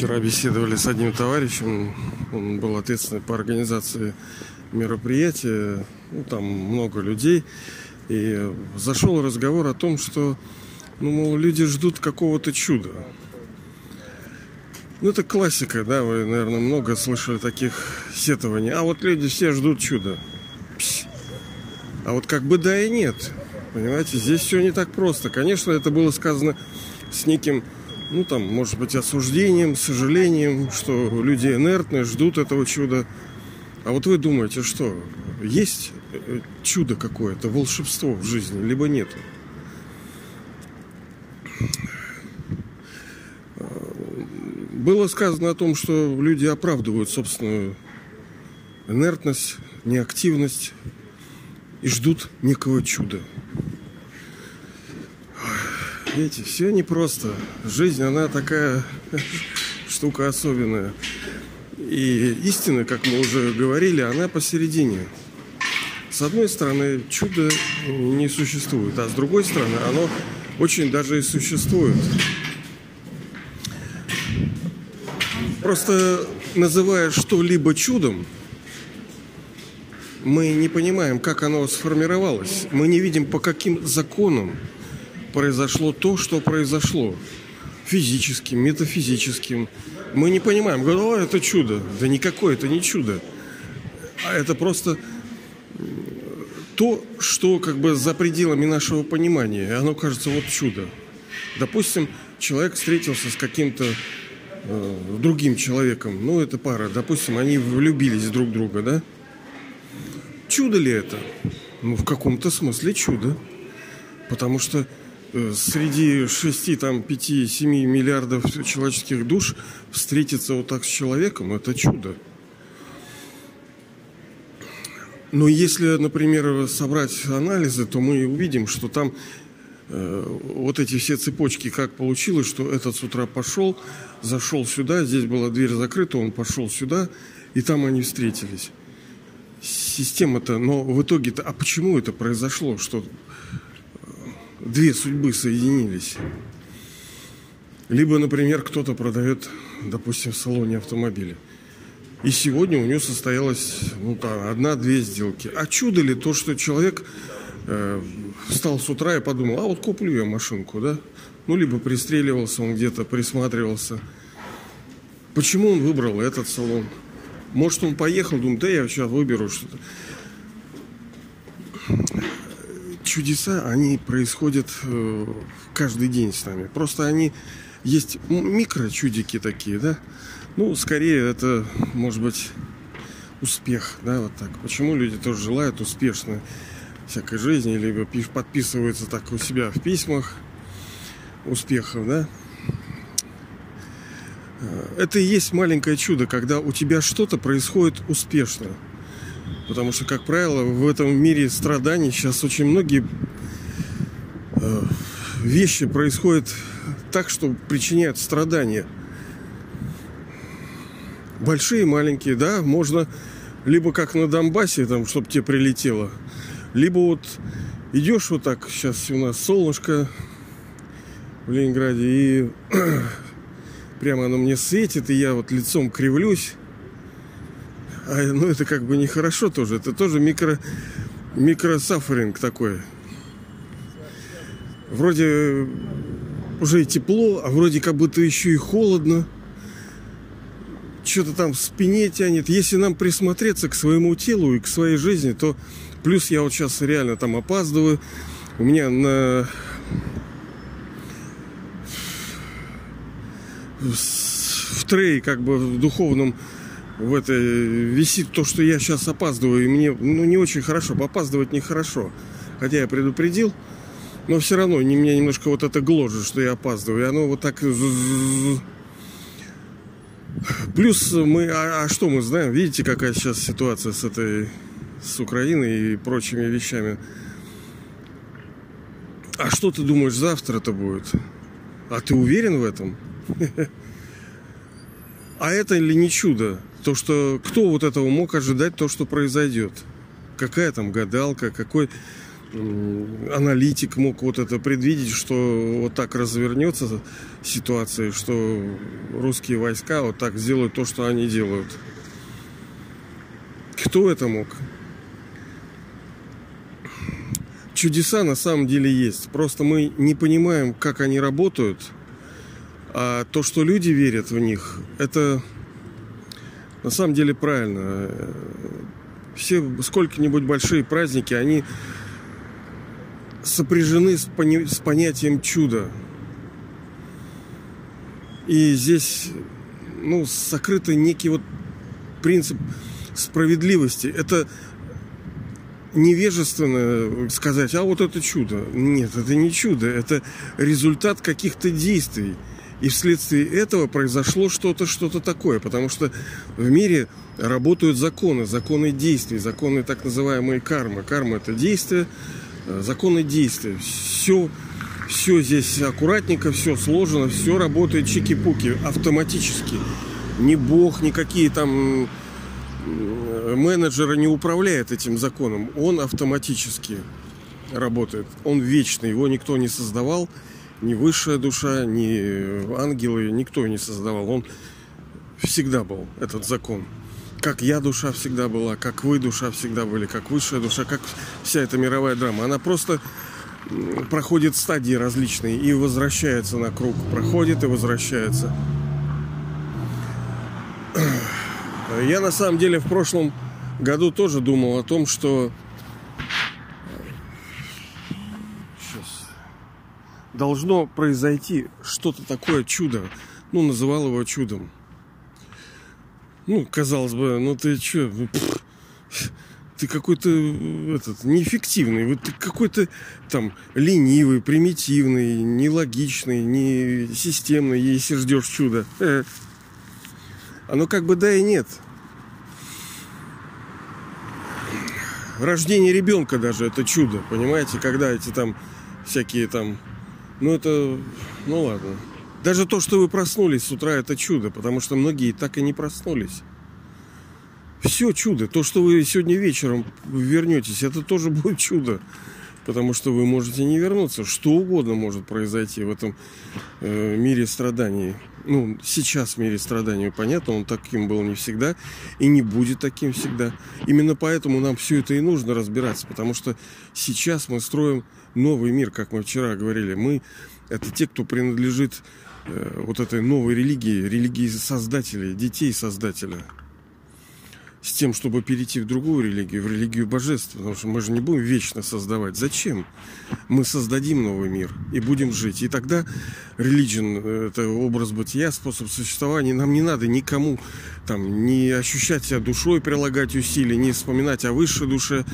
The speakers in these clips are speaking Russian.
Вчера беседовали с одним товарищем, он был ответственный по организации мероприятия, там много людей, и зашел разговор о том, что, мол, люди ждут какого-то чуда. Это классика, да, вы, наверное, много слышали таких сетований. А вот люди все ждут чуда. Пс. А вот как бы да и нет. Понимаете, здесь все не так просто. Конечно, это было сказано с неким, может быть, осуждением, сожалением, что люди инертны, ждут этого чуда. А вот вы думаете, что есть чудо какое-то, волшебство в жизни, либо нет? Было сказано о том, что люди оправдывают собственную инертность, неактивность и ждут некого чуда. Видите, все непросто. Жизнь, она такая штука особенная. И истина, как мы уже говорили, она посередине. С одной стороны, чудо не существует, а с другой стороны, оно очень даже и существует. Просто называя что-либо чудом, мы не понимаем, как оно сформировалось. Мы не видим, по каким законам произошло то, что произошло. Физическим, метафизическим. Мы не понимаем, говорят, это чудо. Да никакое это не чудо. А это просто то, что как бы за пределами нашего понимания. Оно кажется вот чудо. Допустим, человек встретился с каким-то другим человеком, это пара, допустим, они влюбились друг в друга, да? Чудо ли это? В каком-то смысле чудо, потому что среди 6, 5, 7 миллиардов человеческих душ встретиться вот так с человеком – это чудо. Но если, например, собрать анализы, то мы увидим, что там вот эти все цепочки, как получилось, что этот с утра пошел, зашел сюда, здесь была дверь закрыта, он пошел сюда, и там они встретились. Система-то, но в итоге-то, а почему это произошло, что две судьбы соединились? Либо, например, кто-то продает, допустим, в салоне автомобиля, и сегодня у него состоялась одна-две сделки. А чудо ли то, что человек встал с утра и подумал, а вот куплю я машинку, да? Либо пристреливался он где-то, присматривался. Почему он выбрал этот салон? Может, он поехал, думает, да я сейчас выберу что-то. Чудеса, они происходят каждый день с нами. Просто они есть микрочудики такие, да? Скорее это, может быть, успех, да, вот так. Почему люди тоже желают успешно всякой жизни, либо подписываются так у себя в письмах успехов, да? Это и есть маленькое чудо, когда у тебя что-то происходит успешно. Потому что, как правило, в этом мире страданий сейчас очень многие вещи происходят так, что причиняют страдания. Большие, маленькие, да, можно либо как на Донбассе, там, чтобы тебе прилетело, либо вот идешь вот так, сейчас у нас солнышко в Ленинграде, и прямо оно мне светит, и я вот лицом кривлюсь. Это как бы нехорошо тоже, это тоже микросафферинг такой. Вроде уже и тепло, а вроде как будто еще и холодно. Что-то там в спине тянет. Если нам присмотреться к своему телу и к своей жизни, то... Плюс я вот сейчас реально там опаздываю. У меня на в трее, как бы в духовном, в это висит то, что я сейчас опаздываю. И мне не очень хорошо. Опаздывать нехорошо. Хотя я предупредил, но все равно меня немножко вот это гложет, что я опаздываю. И оно вот так. Плюс мы. А что мы знаем? Видите, какая сейчас ситуация с этой, с Украиной и прочими вещами. А что ты думаешь, завтра это будет? А ты уверен в этом? А это ли не чудо? То, что кто вот этого мог ожидать, то, что произойдет? Какая там гадалка, какой аналитик мог вот это предвидеть, что вот так развернется ситуация, что русские войска вот так сделают то, что они делают. Кто это мог? Чудеса на самом деле есть. Просто мы не понимаем, как они работают. А то, что люди верят в них, это на самом деле правильно. Все сколько-нибудь большие праздники, они сопряжены с понятием чуда. И здесь, ну, сокрыт некий вот принцип справедливости. Это невежественно сказать, а вот это чудо. Нет, это не чудо, это результат каких-то действий. И вследствие этого произошло что-то такое, потому что в мире работают законы, законы действий, законы так называемые кармы. Карма – это действие, законы действия. Все здесь аккуратненько, все сложено, все работает чики-пуки, автоматически. Ни бог, никакие там менеджеры не управляют этим законом. Он автоматически работает, он вечный, его никто не создавал. Ни высшая душа, ни ангелы, никто не создавал. Он всегда был, этот закон. Как я душа всегда была, как вы душа всегда были, как высшая душа, как вся эта мировая драма. Она просто проходит стадии различные и возвращается на круг. Проходит и возвращается. Я на самом деле в прошлом году тоже думал о том, что должно произойти что-то такое чудо. Ну, называл его чудом. Ну, казалось бы, ну ты че? Ты какой-то неэффективный. Вот ты какой-то там ленивый, примитивный, нелогичный, не системный, если ждешь чуда. Оно как бы да и нет. Рождение ребенка даже это чудо. Понимаете, когда эти там всякие там. Ну это, ну ладно. Даже то, что вы проснулись с утра, это чудо, потому что многие так и не проснулись. Все чудо. То, что вы сегодня вечером вернетесь, это тоже будет чудо, потому что вы можете не вернуться. Что угодно может произойти в этом мире страданий. Ну, сейчас в мире страданий, понятно, он таким был не всегда и не будет таким всегда. Именно поэтому нам все это и нужно разбираться, потому что сейчас мы строим новый мир, как мы вчера говорили. Мы – это те, кто принадлежит вот этой новой религии, религии создателей, детей создателя. С тем, чтобы перейти в другую религию, в религию божеств. Потому что мы же не будем вечно создавать. Зачем? Мы создадим новый мир и будем жить. И тогда religion, это образ бытия, способ существования. Нам не надо никому там, не ощущать себя душой, прилагать усилий, не вспоминать о высшей душе.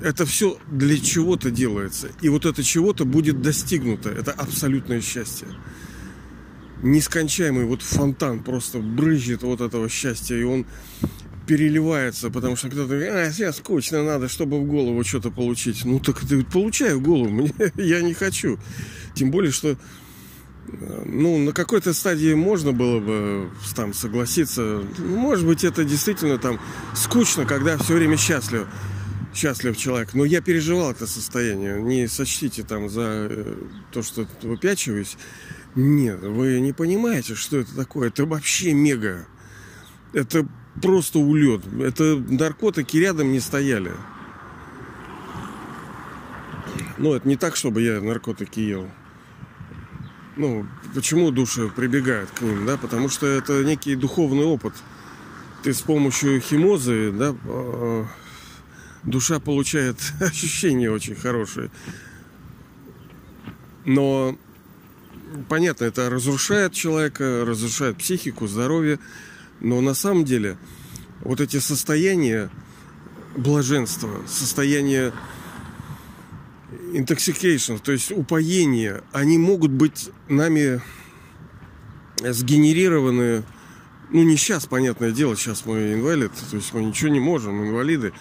Это все для чего-то делается. И вот это чего-то будет достигнуто. Это абсолютное счастье. Нескончаемый вот фонтан просто брызжет вот этого счастья, и он переливается, потому что кто-то говорит, а, сейчас скучно, надо, чтобы в голову что-то получить. Ну, так ты получай в голову, я не хочу. Тем более, что ну, на какой-то стадии можно было бы там согласиться. Может быть, это действительно там скучно, когда все время счастлив. Счастлив человек. Но я переживал это состояние. Не сочтите там за то, что выпячиваюсь. Нет, вы не понимаете, что это такое. Это вообще мега. Это просто улет. Это наркотики рядом не стояли. Ну, это не так, чтобы я наркотики ел. Ну, почему души прибегают к ним, да? Потому что это некий духовный опыт. Ты с помощью химозы, да, душа получает ощущения очень хорошие. Но понятно, это разрушает человека, разрушает психику, здоровье. Но на самом деле вот эти состояния блаженства, состояние intoxication, то есть упоения, они могут быть нами сгенерированы. Ну не сейчас, понятное дело, сейчас мы инвалид, то есть мы ничего не можем, инвалиды.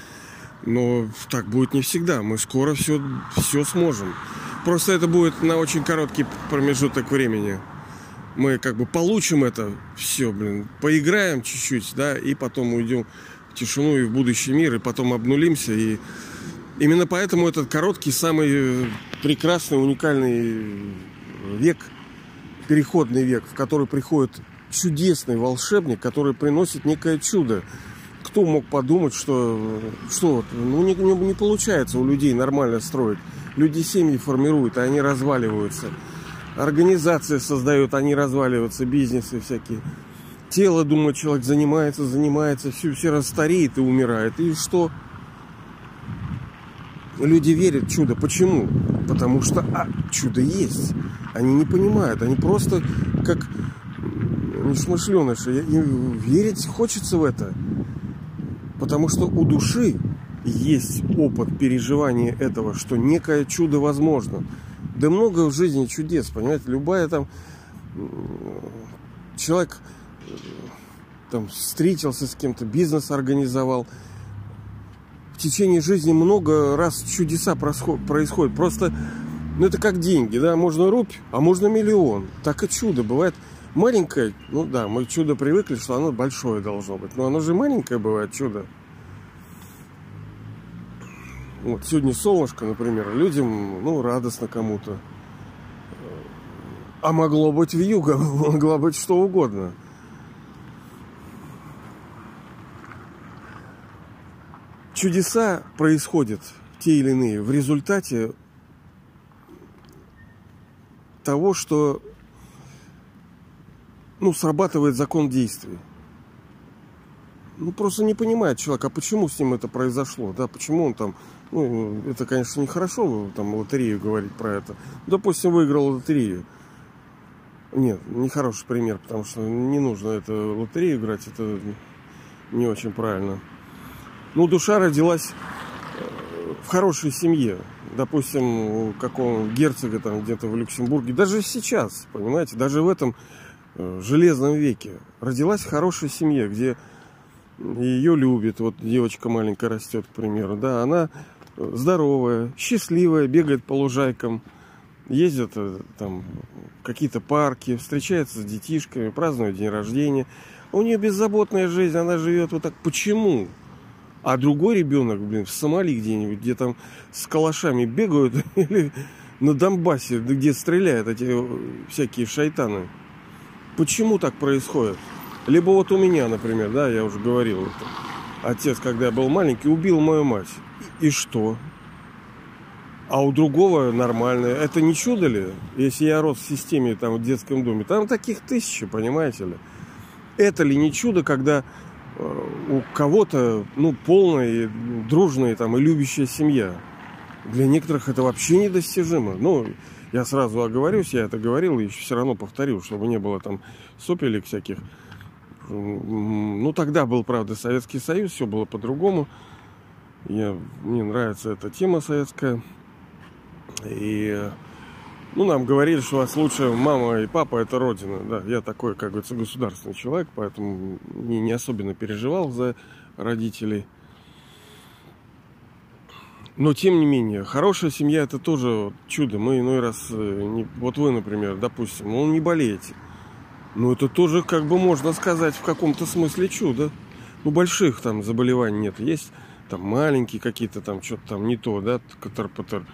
Но так будет не всегда. Мы скоро все сможем. Просто это будет на очень короткий промежуток времени. Мы как бы получим это все, поиграем чуть-чуть, да, и потом уйдем в тишину и в будущий мир, и потом обнулимся, и Именно поэтому этот короткий, самый прекрасный, уникальный век, переходный век, в который приходит чудесный волшебник, который приносит некое чудо. Кто мог подумать, что ну, не получается у людей нормально строить. Люди семьи формируют, а они разваливаются. Организации создают, они разваливаются, бизнесы всякие. Тело, думает человек, занимается, все раз стареет и умирает. И что? Люди верят в чудо. Почему? Потому что чудо есть. Они не понимают, они просто как нешмышленыши. Им верить хочется в это. Потому что у души есть опыт переживания этого, что некое чудо возможно. Да много в жизни чудес, понимаете? Любая там... Человек... Там встретился с кем-то, бизнес организовал. В течение жизни много раз чудеса происходят. Просто, ну это как деньги, да, можно рубь, а можно миллион. Так и чудо бывает маленькое. Ну да, мы к чуду привыкли, что оно большое должно быть, но оно же маленькое бывает чудо. Вот сегодня солнышко, например, людям, ну, радостно кому-то. А могло быть вьюга, могло быть что угодно. Чудеса происходят, те или иные, в результате того, что, ну, срабатывает закон действий. Ну, просто не понимает человек, а почему с ним это произошло, да, почему он там, ну, это, конечно, нехорошо, там, лотерею говорить про это. Допустим, выиграл лотерею. Нет, нехороший пример, потому что не нужно это лотерею играть, это не очень правильно. Ну, душа родилась в хорошей семье. Допустим, у какого герцога там где-то в Люксембурге. Даже сейчас, понимаете, даже в этом железном веке. Родилась в хорошей семье, где ее любят. Вот девочка маленькая растет, к примеру. Да, она здоровая, счастливая, бегает по лужайкам. Ездит там в какие-то парки, встречается с детишками, празднует день рождения. У нее беззаботная жизнь, она живет вот так. Почему? А другой ребенок, блин, в Сомали где-нибудь, где там с калашами бегают, или на Донбассе, где стреляют эти всякие шайтаны. Почему так происходит? Либо вот у меня, например, да, я уже говорил, вот, отец, когда я был маленький, убил мою мать. И что? А у другого нормально. Это не чудо ли? Если я рос в системе, там, в детском доме, там таких тысячи, понимаете ли? Это ли не чудо, когда... у кого-то, ну, полная, дружная там, и любящая семья. Для некоторых это вообще недостижимо. Ну, я сразу оговорюсь, я это говорил и все равно повторю, чтобы не было там сопелек всяких. Ну, тогда был, правда, Советский Союз, все было по-другому. Мне нравится эта тема советская. И, ну, нам говорили, что у вас лучше мама и папа – это родина. Да, я такой, как говорится, государственный человек, поэтому не особенно переживал за родителей. Но, тем не менее, хорошая семья – это тоже чудо. Мы иной раз, вот вы, например, допустим, ну, не болеете. Ну, это тоже, как бы, можно сказать, в каком-то смысле чудо. Ну, больших там заболеваний нет. Есть там маленькие какие-то, там что-то там не то, да, катар-патар.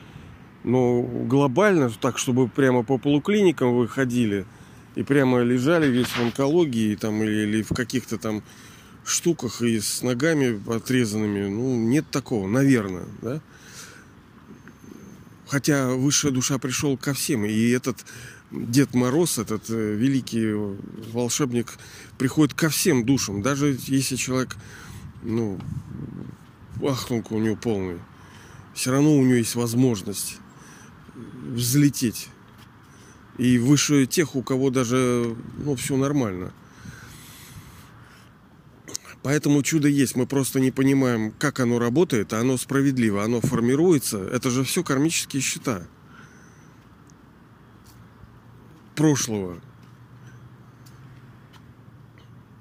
Но глобально, так, чтобы прямо по полуклиникам вы ходили и прямо лежали весь в онкологии там, или в каких-то там штуках и с ногами отрезанными, ну, нет такого, наверное, да? Хотя высшая душа пришел ко всем, и этот Дед Мороз, этот великий волшебник приходит ко всем душам, даже если человек, ну, ахтунка у него полный, все равно у него есть возможность взлететь и выше тех, у кого даже, ну, все нормально. Поэтому чудо есть, мы просто не понимаем, как оно работает, а оно справедливо, оно формируется. Это же все кармические счета прошлого,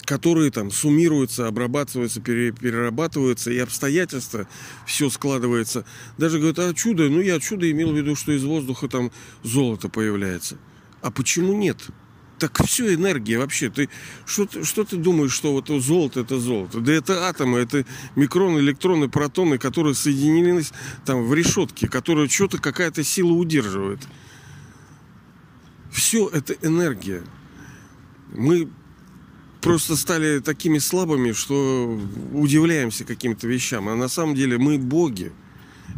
которые там суммируются, обрабатываются, перерабатываются, и обстоятельства, все складывается. Даже говорят, а чудо, ну я чудо имел в виду, что из воздуха там золото появляется. А почему нет? так все энергия вообще. Ты, что ты думаешь, что вот золото — это золото? Да это атомы, это микроны, электроны, протоны, которые соединились там в решетке, которые что-то, какая-то сила удерживает. Все это энергия. Мы просто стали такими слабыми, что удивляемся каким-то вещам. А на самом деле мы боги.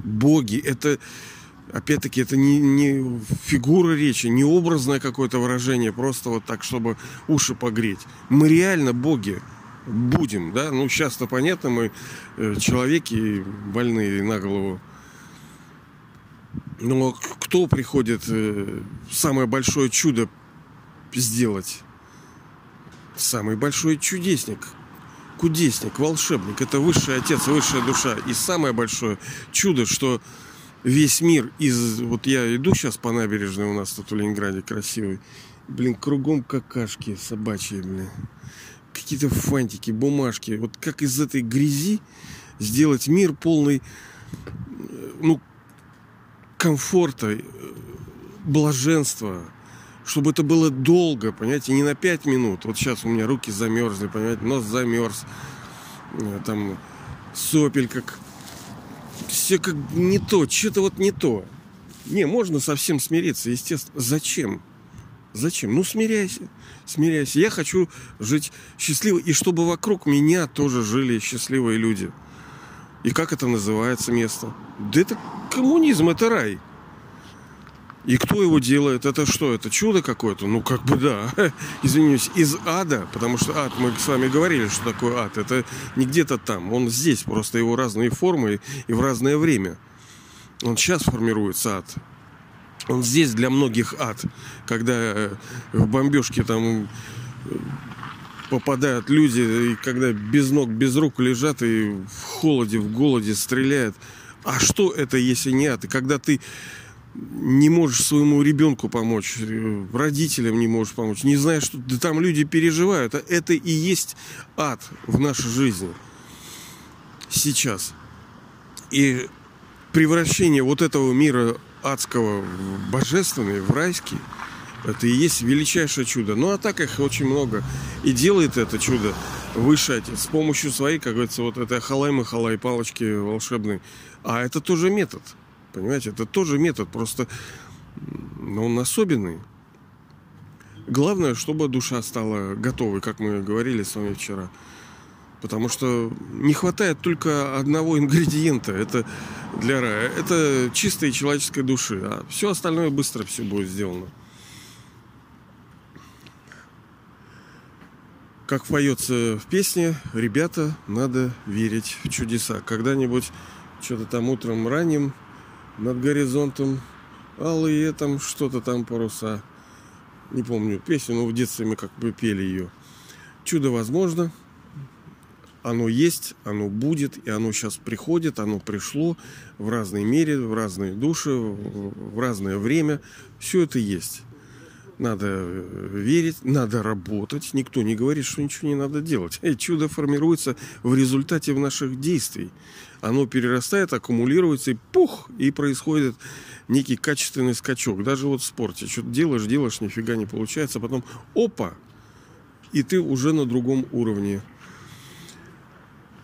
Боги — это... Опять-таки, это не фигура речи, не образное какое-то выражение, просто вот так, чтобы уши погреть. Мы реально боги будем, да? Ну, сейчас-то понятно, мы человеки больные на голову. Но кто приходит самое большое чудо сделать? Самый большой чудесник. Кудесник, волшебник. Это высший отец, высшая душа. И самое большое чудо, что... Весь мир из... Вот я иду сейчас по набережной, у нас тут в Ленинграде красивый. Блин, кругом какашки собачьи, блин. Какие-то фантики, бумажки. Вот как из этой грязи сделать мир полный, ну, комфорта, блаженства. Чтобы это было долго, понимаете, не на 5 минут. Вот сейчас у меня руки замерзли, понимаете, нос замерз. Там сопель как... Все как не то, что-то вот не то. Не, можно совсем смириться, естественно. Зачем? Зачем? Ну, смиряйся, смиряйся. Я хочу жить счастливо. И чтобы вокруг меня тоже жили счастливые люди. И как это называется место? Да это коммунизм, это рай. И кто его делает? Это что? Это чудо какое-то? Ну, как бы да. Извиняюсь, из ада. Потому что ад, мы с вами говорили, что такое ад. Это не где-то там. Он здесь. Просто его разные формы и в разное время. Он сейчас формируется, ад. Он здесь для многих ад. Когда в бомбежки там попадают люди. И когда без ног, без рук лежат. И в холоде, в голоде стреляют. А что это, если не ад? И когда ты... не можешь своему ребенку помочь, родителям не можешь помочь, не знаешь, что да там люди переживают. А это и есть ад в нашей жизни сейчас. И превращение вот этого мира адского в божественный, в райский, это и есть величайшее чудо. Ну а так их очень много. И делает это чудо высший отец с помощью своей, как говорится, вот этой ахалай-махалай палочки волшебной. А это тоже метод. Понимаете, это тоже метод, просто он особенный. Главное, чтобы душа стала готовой, как мы говорили с вами вчера. Потому что не хватает только одного ингредиента. Это для рая. Это чистой человеческой души. А все остальное быстро все будет сделано. Как поется в песне, ребята, надо верить в чудеса. Когда-нибудь что-то там утром ранним... Над горизонтом алые там что-то там паруса. Не помню песню, но в детстве мы как бы пели ее. Чудо возможно. Оно есть, оно будет. И оно сейчас приходит, оно пришло. В разной мере, в разные души, в разное время. Все это есть. Надо верить, надо работать. Никто не говорит, что ничего не надо делать. И чудо формируется в результате наших действий. Оно перерастает, аккумулируется, и пух, и происходит некий качественный скачок. Даже вот в спорте. Что-то делаешь, нифига не получается. Потом опа, и ты уже на другом уровне.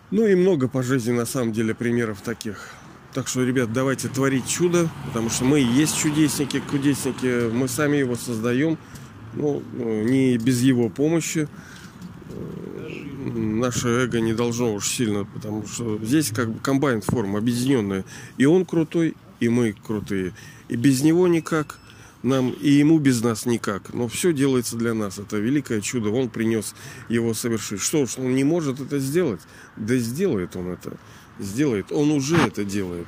Ну и много по жизни на самом деле примеров таких. Так что, ребят, давайте творить чудо, потому что мы и есть чудесники, кудесники. Мы сами его создаем, ну, не без его помощи. Наше эго не должно уж сильно, потому что здесь как бы комбайн форм объединенная. И он крутой, и мы крутые. И без него никак, нам и ему без нас никак. Но все делается для нас. Это великое чудо. Он принес его совершить. Что ж, он не может это сделать? Да сделает он это. Сделает. Он уже это делает.